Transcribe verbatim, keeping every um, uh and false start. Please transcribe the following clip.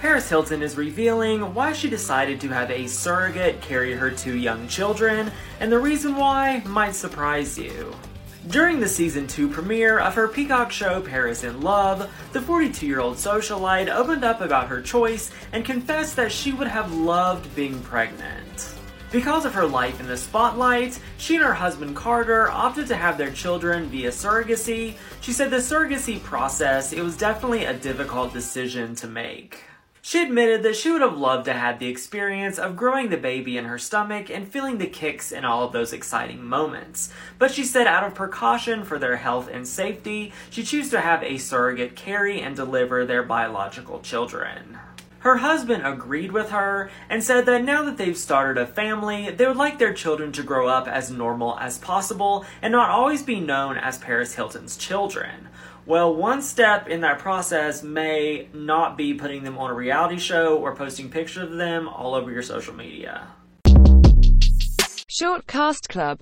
Paris Hilton is revealing why she decided to have a surrogate carry her two young children, and the reason why might surprise you. During the season two premiere of her Peacock show Paris in Love, the forty-two-year-old socialite opened up about her choice and confessed that she would have loved being pregnant. Because of her life in the spotlight, she and her husband Carter opted to have their children via surrogacy. She said the surrogacy process, it was definitely a difficult decision to make. She admitted that she would have loved to have the experience of growing the baby in her stomach and feeling the kicks in all of those exciting moments. But she said out of precaution for their health and safety, she chose to have a surrogate carry and deliver their biological children. Her husband agreed with her and said that now that they've started a family, they would like their children to grow up as normal as possible and not always be known as Paris Hilton's children. Well, one step in that process may not be putting them on a reality show or posting pictures of them all over your social media. Short Cast Club.